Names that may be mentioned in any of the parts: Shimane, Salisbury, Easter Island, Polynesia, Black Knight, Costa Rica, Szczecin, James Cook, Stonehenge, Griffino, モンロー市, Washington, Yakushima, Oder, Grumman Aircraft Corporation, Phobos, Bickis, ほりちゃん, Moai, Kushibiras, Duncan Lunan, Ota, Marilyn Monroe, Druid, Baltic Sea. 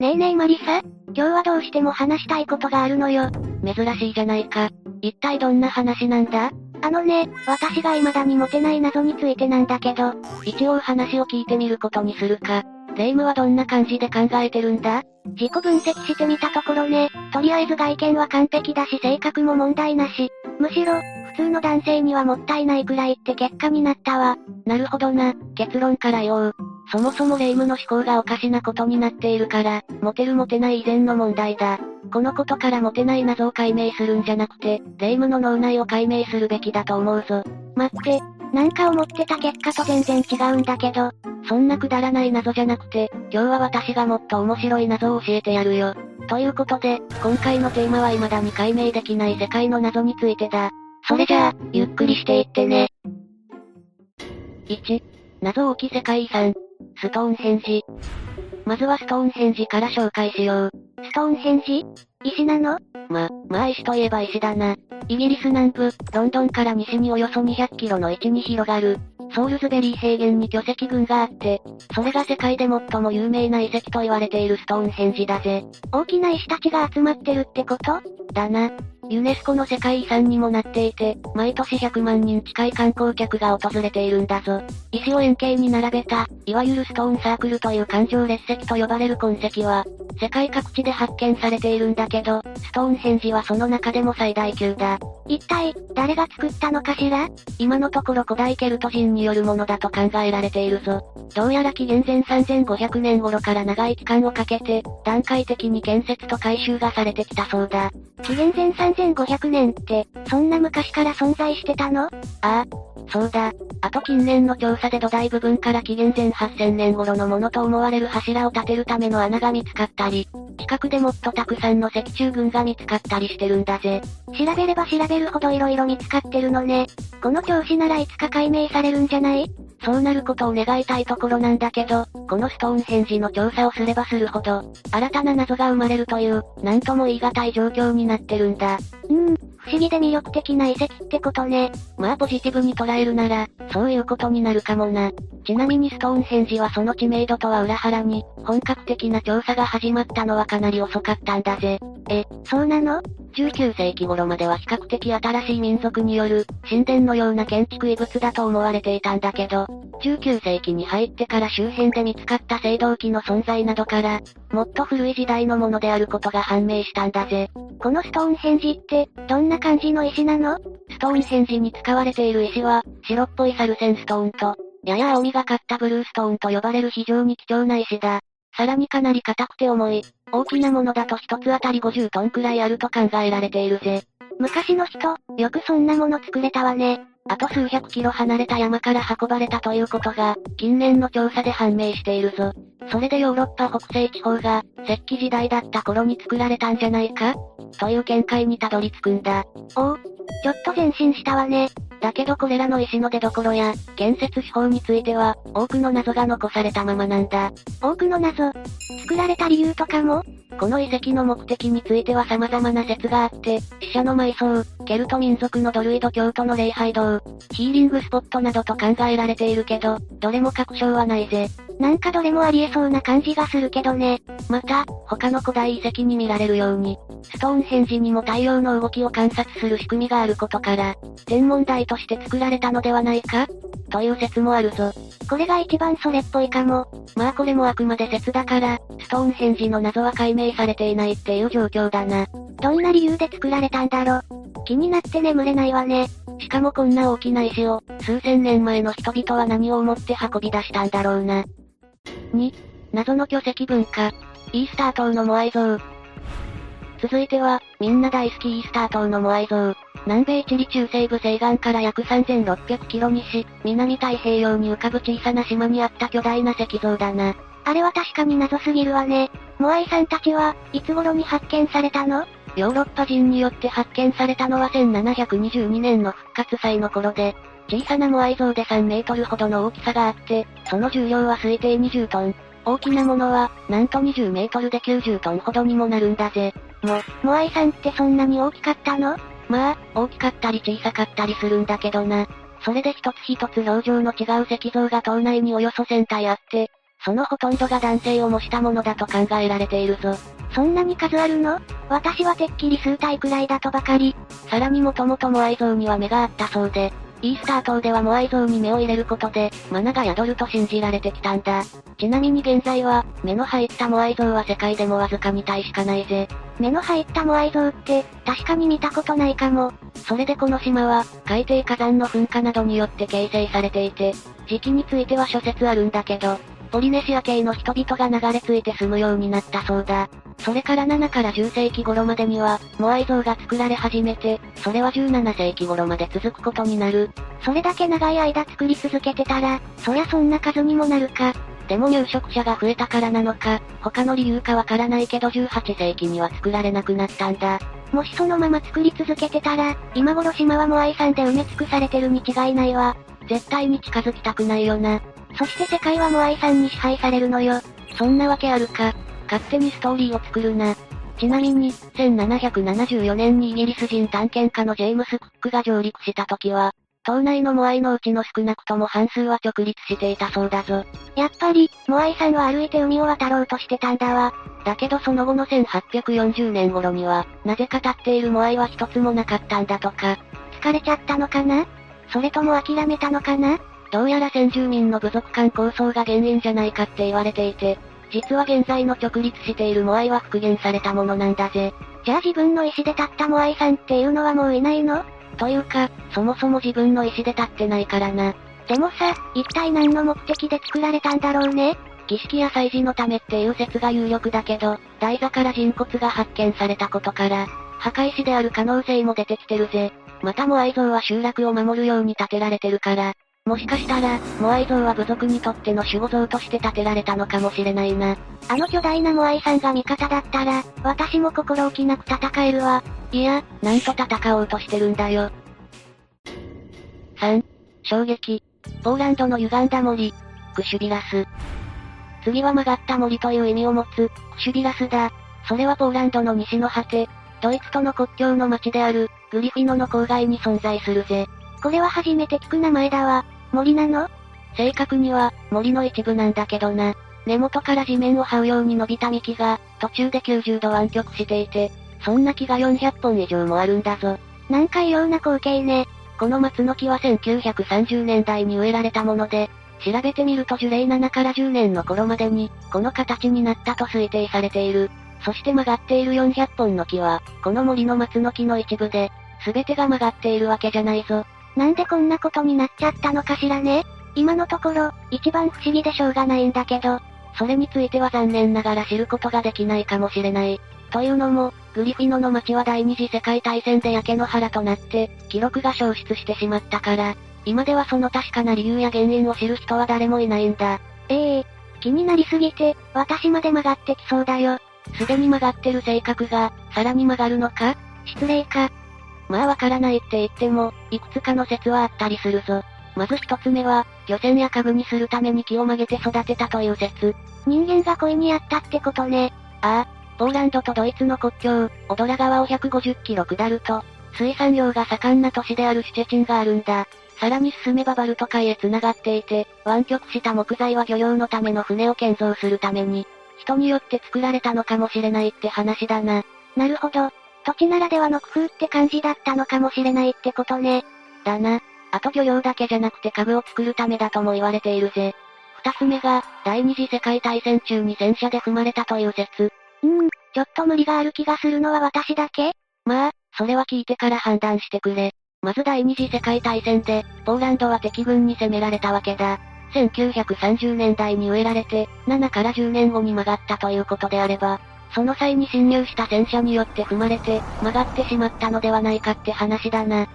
ねえねえマリサ、今日はどうしても話したいことがあるのよ。珍しいじゃないか。一体どんな話なんだ？あのね、私が未だにモテない謎についてなんだけど、一応話を聞いてみることにするか。霊夢はどんな感じで考えてるんだ？自己分析してみたところね、とりあえず外見は完璧だし性格も問題なし。むしろ、普通の男性にはもったいないくらいって結果になったわ。なるほどな、結論から言おう。そもそも霊夢の思考がおかしなことになっているから、モテるモテない以前の問題だ。このことからモテない謎を解明するんじゃなくて、霊夢の脳内を解明するべきだと思うぞ。待って、なんか思ってた結果と全然違うんだけど。そんなくだらない謎じゃなくて、今日は私がもっと面白い謎を教えてやるよ。ということで、今回のテーマは未だに解明できない世界の謎についてだ。それじゃあ、ゆっくりしていってね。1、謎多き世界遺産、ストーンヘンジ。まずはストーンヘンジから紹介しよう。ストーンヘンジ？石なの？まあ石といえば石だな。イギリス南部、ロンドンから西におよそ200キロの位置に広がる、ソールズベリー平原に巨石群があって、それが世界で最も有名な遺跡と言われているストーンヘンジだぜ。大きな石たちが集まってるってこと？だな。ユネスコの世界遺産にもなっていて、毎年100万人近い観光客が訪れているんだぞ。石を円形に並べた、いわゆるストーンサークルという環状列石と呼ばれる痕跡は、世界各地で発見されているんだけど、ストーンヘンジはその中でも最大級だ。一体、誰が作ったのかしら？今のところ古代ケルト人によるものだと考えられているぞ。どうやら紀元前3500年頃から長い期間をかけて、段階的に建設と改修がされてきたそうだ。紀元前3500年って、そんな昔から存在してたの？ああ、そうだ。あと近年の調査で土台部分から紀元前8000年頃のものと思われる柱を建てるための穴が見つかったり、近くでもっとたくさんの石柱群が見つかったりしてるんだぜ。調べれば調べるほど色々見つかってるのね。この調子ならいつか解明されるんじゃない？そうなることを願いたいところなんだけど、このストーンヘンジの調査をすればするほど、新たな謎が生まれるという、なんとも言い難い状況になってるんだ。不思議で魅力的な遺跡ってことね。まあポジティブに捉えるなら、そういうことになるかもな。ちなみにストーンヘンジはその知名度とは裏腹に、本格的な調査が始まったのはかなり遅かったんだぜ。え、そうなの？19世紀頃までは比較的新しい民族による、神殿のような建築遺物だと思われていたんだけど、19世紀に入ってから周辺で見つかった青銅器の存在などから、もっと古い時代のものであることが判明したんだぜ。このストーンヘンジって、どんな感じの石なの？ストーンヘンジに使われている石は、白っぽいサルセンストーンと、やや青みがかったブルーストーンと呼ばれる非常に貴重な石だ。さらにかなり硬くて重い。大きなものだと一つあたり50トンくらいあると考えられているぜ。昔の人、よくそんなもの作れたわね。あと数百キロ離れた山から運ばれたということが、近年の調査で判明しているぞ。それでヨーロッパ北西地方が、石器時代だった頃に作られたんじゃないか？という見解にたどり着くんだ。おお、ちょっと前進したわね。だけどこれらの石の出所や、建設手法については、多くの謎が残されたままなんだ。多くの謎？作られた理由とかも？この遺跡の目的については様々な説があって、死者の埋葬、ケルト民族のドルイド教徒の礼拝堂、ヒーリングスポットなどと考えられているけど、どれも確証はないぜ。なんかどれもありえそうな感じがするけどね。また、他の古代遺跡に見られるように、ストーンヘンジにも太陽の動きを観察する仕組みがあることから、天文台として作られたのではないか？という説もあるぞ。これが一番それっぽいかも。まあこれもあくまで説だから、ストーンヘンジの謎は解明されていないっていう状況だな。どんな理由で作られたんだろ？気になって眠れないわね。しかもこんな大きな石を、数千年前の人々は何を思って運び出したんだろうな。2、謎の巨石文化、イースター島のモアイ像。続いては、みんな大好きイースター島のモアイ像。南米チリ中西部西岸から約3600キロ西、南太平洋に浮かぶ小さな島にあった巨大な石像だな。あれは確かに謎すぎるわね。モアイさんたちはいつ頃に発見されたの？ヨーロッパ人によって発見されたのは1722年の復活祭の頃で、小さなモアイ像で3メートルほどの大きさがあって、その重量は推定20トン。大きなものは、なんと20メートルで90トンほどにもなるんだぜ。モアイさんってそんなに大きかったの？まあ、大きかったり小さかったりするんだけどな。それで一つ一つ表情の違う石像が島内におよそ1000体あって、そのほとんどが男性を模したものだと考えられているぞ。そんなに数あるの？私はてっきり数体くらいだとばかり。さらにもともとモアイ像には目があったそうで、イースター島ではモアイ像に目を入れることで、マナが宿ると信じられてきたんだ。ちなみに現在は、目の入ったモアイ像は世界でもわずか2体しかないぜ。目の入ったモアイ像って、確かに見たことないかも。それでこの島は、海底火山の噴火などによって形成されていて、時期については諸説あるんだけど、ポリネシア系の人々が流れ着いて住むようになったそうだ。それから7から10世紀頃までには、モアイ像が作られ始めて、それは17世紀頃まで続くことになる。それだけ長い間作り続けてたら、そりゃそんな数にもなるか。でも入植者が増えたからなのか、他の理由かわからないけど18世紀には作られなくなったんだ。もしそのまま作り続けてたら、今頃島はモアイ山で埋め尽くされてるに違いないわ。絶対に近づきたくないよな。そして世界はモアイ山に支配されるのよ。そんなわけあるか。勝手にストーリーを作るな。ちなみに、1774年にイギリス人探検家のジェームス・クックが上陸した時は、島内のモアイのうちの少なくとも半数は直立していたそうだぞ。やっぱり、モアイさんは歩いて海を渡ろうとしてたんだわ。だけどその後の1840年頃には、なぜか立っているモアイは一つもなかったんだとか。疲れちゃったのかな？それとも諦めたのかな？どうやら先住民の部族間抗争が原因じゃないかって言われていて、実は現在の直立しているモアイは復元されたものなんだぜ。じゃあ自分の意思で立ったモアイさんっていうのはもういないの？というか、そもそも自分の意思で立ってないからな。でもさ、一体何の目的で作られたんだろうね。儀式や祭事のためっていう説が有力だけど、台座から人骨が発見されたことから、墓石である可能性も出てきてるぜ。またモアイ像は集落を守るように建てられてるから、もしかしたら、モアイ像は部族にとっての守護像として建てられたのかもしれないな。あの巨大なモアイさんが味方だったら、私も心置きなく戦えるわ。いや、なんと戦おうとしてるんだよ。3. 衝撃。ポーランドの歪んだ森。クシュビラス。次は曲がった森という意味を持つ、クシュビラスだ。それはポーランドの西の果て、ドイツとの国境の町である、グリフィノの郊外に存在するぜ。これは初めて聞く名前だわ。森なの？正確には、森の一部なんだけどな。根元から地面を這うように伸びた幹が、途中で90度湾曲していて、そんな木が400本以上もあるんだぞ。なんか異様な光景ね。この松の木は1930年代に植えられたもので、調べてみると樹齢7から10年の頃までに、この形になったと推定されている。そして曲がっている400本の木は、この森の松の木の一部で、全てが曲がっているわけじゃないぞ。なんでこんなことになっちゃったのかしらね。今のところ、一番不思議でしょうがないんだけど、それについては残念ながら知ることができないかもしれない。というのも、グリフィノの町は第二次世界大戦で焼け野原となって、記録が消失してしまったから、今ではその確かな理由や原因を知る人は誰もいないんだ。気になりすぎて、私まで曲がってきそうだよ。すでに曲がってる性格が、さらに曲がるのか？失礼か。まあわからないって言っても、いくつかの説はあったりするぞ。まず一つ目は、漁船や株にするために木を曲げて育てたという説。人間が故意にやったってことね。ああ。ポーランドとドイツの国境、オドラ川を150キロ下ると、水産業が盛んな都市であるシュチェチンがあるんだ。さらに進めばバルト海へ繋がっていて、湾曲した木材は漁業のための船を建造するために、人によって作られたのかもしれないって話だな。なるほど。土地ならではの工夫って感じだったのかもしれないってことね。だな。あと漁業だけじゃなくて株を作るためだとも言われているぜ。二つ目が、第二次世界大戦中に戦車で踏まれたという説。ちょっと無理がある気がするのは私だけ？まあ、それは聞いてから判断してくれ。まず第二次世界大戦で、ポーランドは敵軍に攻められたわけだ。1930年代に植えられて、7から10年後に曲がったということであれば、その際に侵入した戦車によって踏まれて、曲がってしまったのではないかって話だな。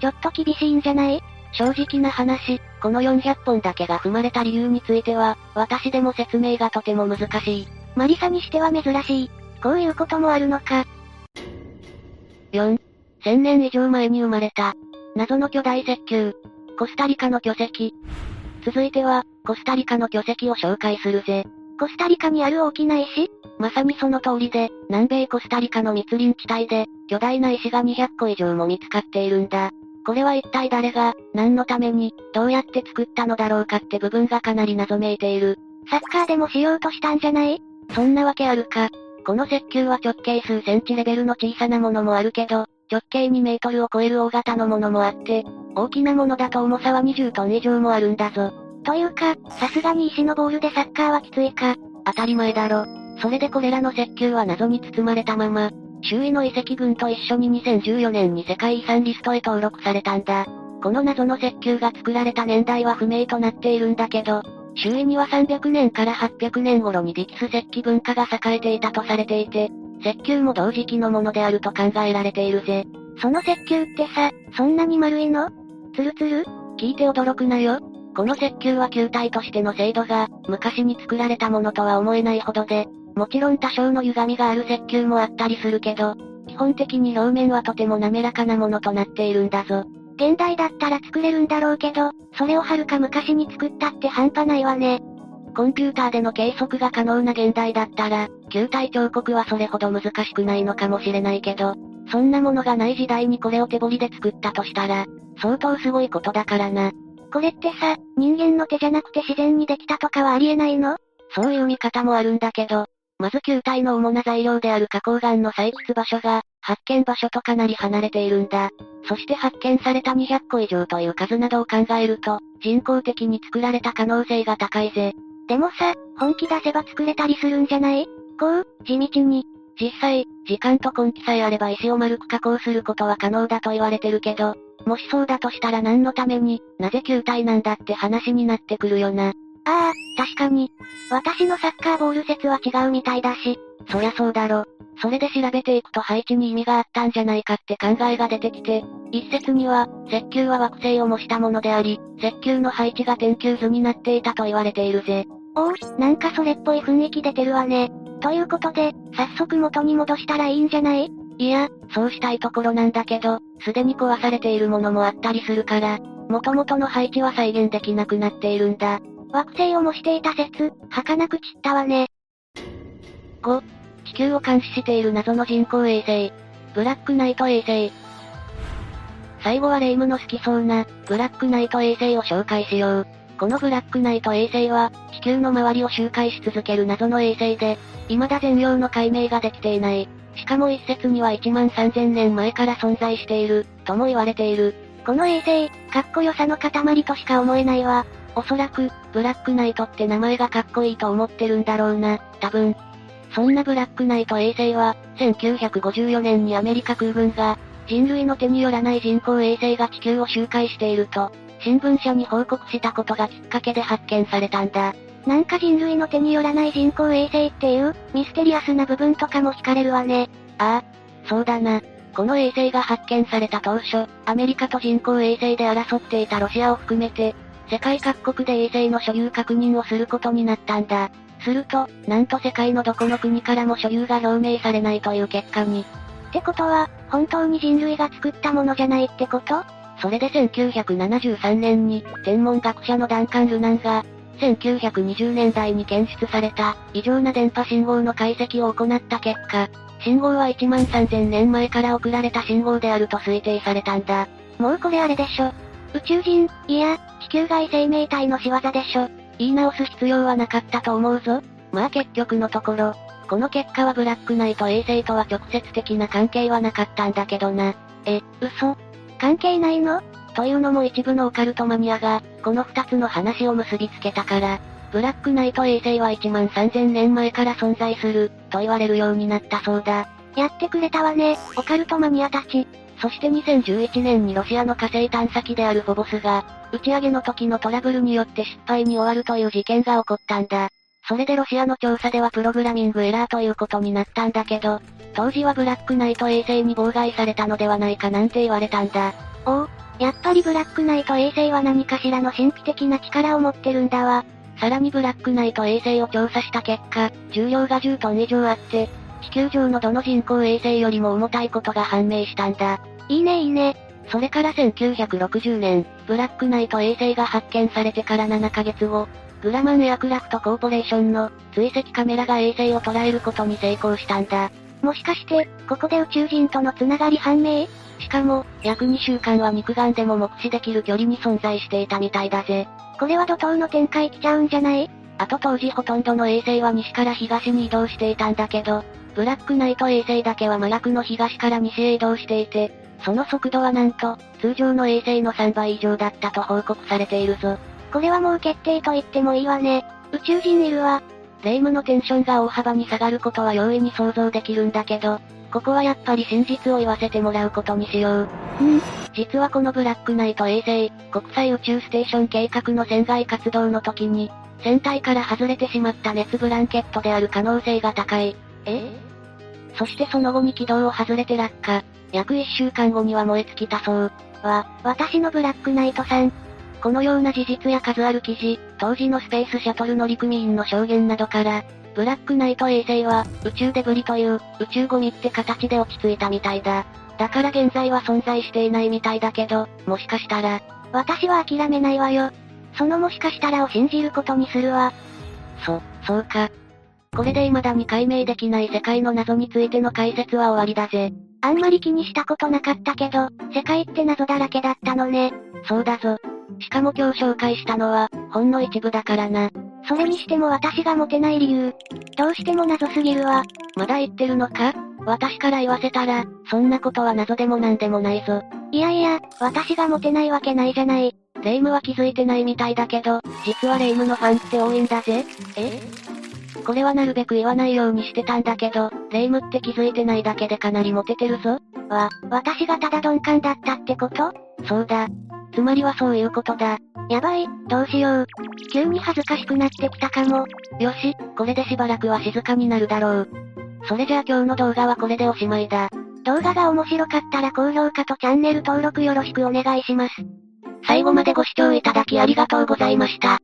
ちょっと厳しいんじゃない？正直な話、この400本だけが踏まれた理由については、私でも説明がとても難しい。マリサにしては珍しい。こういうこともあるのか。4. 1000年以上前に生まれた。謎の巨大石球。コスタリカの巨石。続いては、コスタリカの巨石を紹介するぜ。コスタリカにある大きな石？まさにその通りで、南米コスタリカの密林地帯で、巨大な石が200個以上も見つかっているんだ。これは一体誰が、何のために、どうやって作ったのだろうかって部分がかなり謎めいている。サッカーでもしようとしたんじゃない？そんなわけあるか。この石球は直径数センチレベルの小さなものもあるけど、直径2メートルを超える大型のものもあって、大きなものだと重さは20トン以上もあるんだぞ。というか、さすがに石のボールでサッカーはきついか。当たり前だろ。それでこれらの石球は謎に包まれたまま、周囲の遺跡群と一緒に2014年に世界遺産リストへ登録されたんだ。この謎の石球が作られた年代は不明となっているんだけど、周囲には300年から800年頃にビキス石器文化が栄えていたとされていて、石球も同時期のものであると考えられているぜ。その石球ってさ、そんなに丸いの？ツルツル？聞いて驚くなよ。この石球は球体としての精度が、昔に作られたものとは思えないほどで、もちろん多少の歪みがある石球もあったりするけど、基本的に表面はとても滑らかなものとなっているんだぞ。現代だったら作れるんだろうけど、それをはるか昔に作ったって半端ないわね。コンピューターでの計測が可能な現代だったら、球体彫刻はそれほど難しくないのかもしれないけど、そんなものがない時代にこれを手彫りで作ったとしたら、相当すごいことだからな。これってさ、人間の手じゃなくて自然にできたとかはありえないの？そういう見方もあるんだけど、まず球体の主な材料である花崗岩の採掘場所が、発見場所とかなり離れているんだ。そして発見された200個以上という数などを考えると、人工的に作られた可能性が高いぜ。でもさ、本気出せば作れたりするんじゃない？こう、地道に。実際、時間と根気さえあれば石を丸く加工することは可能だと言われてるけど、もしそうだとしたら何のために、なぜ球体なんだって話になってくるよな。ああ、確かに。私のサッカーボール説は違うみたいだし。そりゃそうだろ。それで調べていくと配置に意味があったんじゃないかって考えが出てきて、一説には、石球は惑星を模したものであり、石球の配置が天球図になっていたと言われているぜ。おお、なんかそれっぽい雰囲気出てるわね。ということで、早速元に戻したらいいんじゃない？いや、そうしたいところなんだけど、すでに壊されているものもあったりするから、元々の配置は再現できなくなっているんだ。惑星を模していた説、儚く散ったわね。5、地球を監視している謎の人工衛星、ブラックナイト衛星。最後は霊夢の好きそうな、ブラックナイト衛星を紹介しよう。このブラックナイト衛星は、地球の周りを周回し続ける謎の衛星で、未だ全容の解明ができていない。しかも一説には1万3000年前から存在している、とも言われている。この衛星、かっこよさの塊としか思えないわ。おそらく、ブラックナイトって名前がかっこいいと思ってるんだろうな、多分。そんなブラックナイト衛星は、1954年にアメリカ空軍が、人類の手によらない人工衛星が地球を周回していると、新聞社に報告したことがきっかけで発見されたんだ。なんか人類の手によらない人工衛星っていう、ミステリアスな部分とかも惹かれるわね。ああ、そうだな。この衛星が発見された当初、アメリカと人工衛星で争っていたロシアを含めて、世界各国で衛星の所有確認をすることになったんだ。すると、なんと世界のどこの国からも所有が表明されないという結果に。ってことは、本当に人類が作ったものじゃないってこと？それで1973年に、天文学者のダンカン・ルナンが、1920年代に検出された、異常な電波信号の解析を行った結果、信号は1万3000年前から送られた信号であると推定されたんだ。もうこれあれでしょ。宇宙人、いや、地球外生命体の仕業でしょ。言い直す必要はなかったと思うぞ。まあ結局のところ、この結果はブラックナイト衛星とは直接的な関係はなかったんだけどな。嘘？関係ないの？というのも一部のオカルトマニアが、この2つの話を結びつけたから、ブラックナイト衛星は1万3000年前から存在する、と言われるようになったそうだ。やってくれたわね、オカルトマニアたち。そして2011年にロシアの火星探査機であるフォボスが、打ち上げの時のトラブルによって失敗に終わるという事件が起こったんだ。それでロシアの調査ではプログラミングエラーということになったんだけど、当時はブラックナイト衛星に妨害されたのではないかなんて言われたんだ。おお、やっぱりブラックナイト衛星は何かしらの神秘的な力を持ってるんだわ。さらにブラックナイト衛星を調査した結果、重量が10トン以上あって、地球上のどの人工衛星よりも重たいことが判明したんだ。いいねいいね。それから1960年、ブラックナイト衛星が発見されてから7ヶ月後、グラマンエアクラフトコーポレーションの追跡カメラが衛星を捉えることに成功したんだ。もしかして、ここで宇宙人とのつながり判明？しかも、約2週間は肉眼でも目視できる距離に存在していたみたいだぜ。これは怒涛の展開来ちゃうんじゃない？あと当時ほとんどの衛星は西から東に移動していたんだけど、ブラックナイト衛星だけはマラクの東から西へ移動していて、その速度はなんと、通常の衛星の3倍以上だったと報告されているぞ。これはもう決定と言ってもいいわね。宇宙人いるわ。霊夢のテンションが大幅に下がることは容易に想像できるんだけど、ここはやっぱり真実を言わせてもらうことにしよう。実はこのブラックナイト衛星、国際宇宙ステーション計画の船外活動の時に、船体から外れてしまった熱ブランケットである可能性が高い。そしてその後に軌道を外れて落下。約1週間後には燃え尽きたそう。私のブラックナイトさん。このような事実や数ある記事、当時のスペースシャトル乗組員の証言などから、ブラックナイト衛星は、宇宙デブリという、宇宙ゴミって形で落ち着いたみたいだ。だから現在は存在していないみたいだけど、もしかしたら。私は諦めないわよ。そのもしかしたらを信じることにするわ。そうか。これで未だに解明できない世界の謎についての解説は終わりだぜ。あんまり気にしたことなかったけど、世界って謎だらけだったのね。そうだぞ。しかも今日紹介したのは、ほんの一部だからな。それにしても私がモテない理由、どうしても謎すぎるわ。まだ言ってるのか？私から言わせたら、そんなことは謎でもなんでもないぞ。いや、私がモテないわけないじゃない。霊夢は気づいてないみたいだけど、実は霊夢のファンって多いんだぜ。これはなるべく言わないようにしてたんだけど、霊夢って気づいてないだけでかなりモテてるぞ。私がただ鈍感だったってこと？そうだ。つまりはそういうことだ。やばい、どうしよう。急に恥ずかしくなってきたかも。よし、これでしばらくは静かになるだろう。それじゃあ今日の動画はこれでおしまいだ。動画が面白かったら高評価とチャンネル登録よろしくお願いします。最後までご視聴いただきありがとうございました。